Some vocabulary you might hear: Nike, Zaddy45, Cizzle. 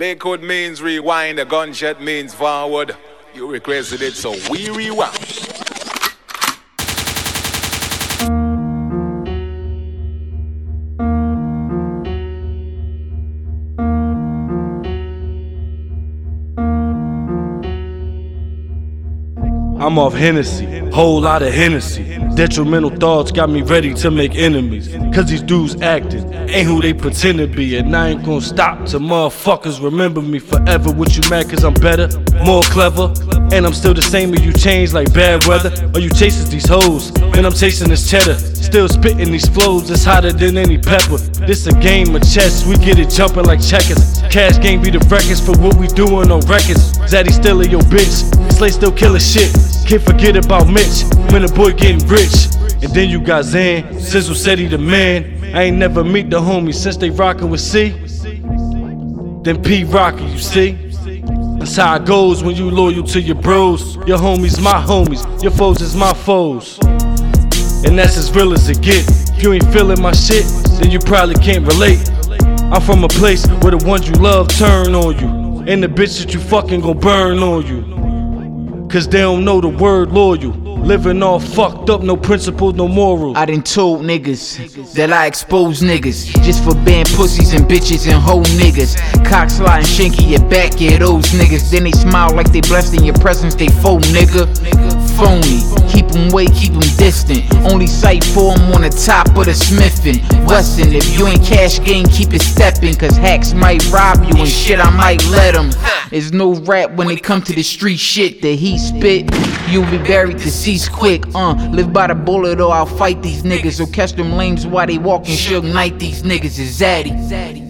Lakewood means rewind, a gunshot means forward. You requested it, so we rewind. I'm off Hennessy, whole lot of Hennessy. Detrimental thoughts got me ready to make enemies. Cause these dudes acting, ain't who they pretend to be. And I ain't gon' stop till motherfuckers remember me forever. What you mad cause I'm better, more clever? And I'm still the same if you change like bad weather. Or you chases these hoes, and I'm chasing this cheddar. Still spitting these flows, it's hotter than any pepper. This a game of chess, we get it jumping like checkers. Cash game be the records for what we doing on records. Zaddy still in your bitch, Slay still killing shit. Can't forget about Mitch, when the boy getting rich. And then you got Zan, Cizzle said he the man. I ain't never meet the homies since they rockin' with C. Then P rockin', you see. That's how it goes when you loyal to your bros. Your homies my homies, your foes is my foes. And that's as real as it get. If you ain't feeling my shit, then you probably can't relate. I'm from a place where the ones you love turn on you, and the bitch that you fucking gon' burn on you. Cause they don't know the word loyal. Living all fucked up, no principles, no morals. I done told niggas that I expose niggas just for being pussies and bitches and hoe niggas. Cock slide and shinky your back, yeah, those niggas. Then they smile like they blessed in your presence, they faux nigga. Phony, keep them way, keep them distant. Only sight for them on the top of the Smithing Wesson. If you ain't cash game, keep it steppin'. Cause hacks might rob you and shit, I might let them. There's no rap when it come to the street shit that he spit. You'll be buried to cease quick, Live by the bullet or I'll fight these niggas. Or catch them lames while they walkin', Suge Knight these niggas is Zaddy.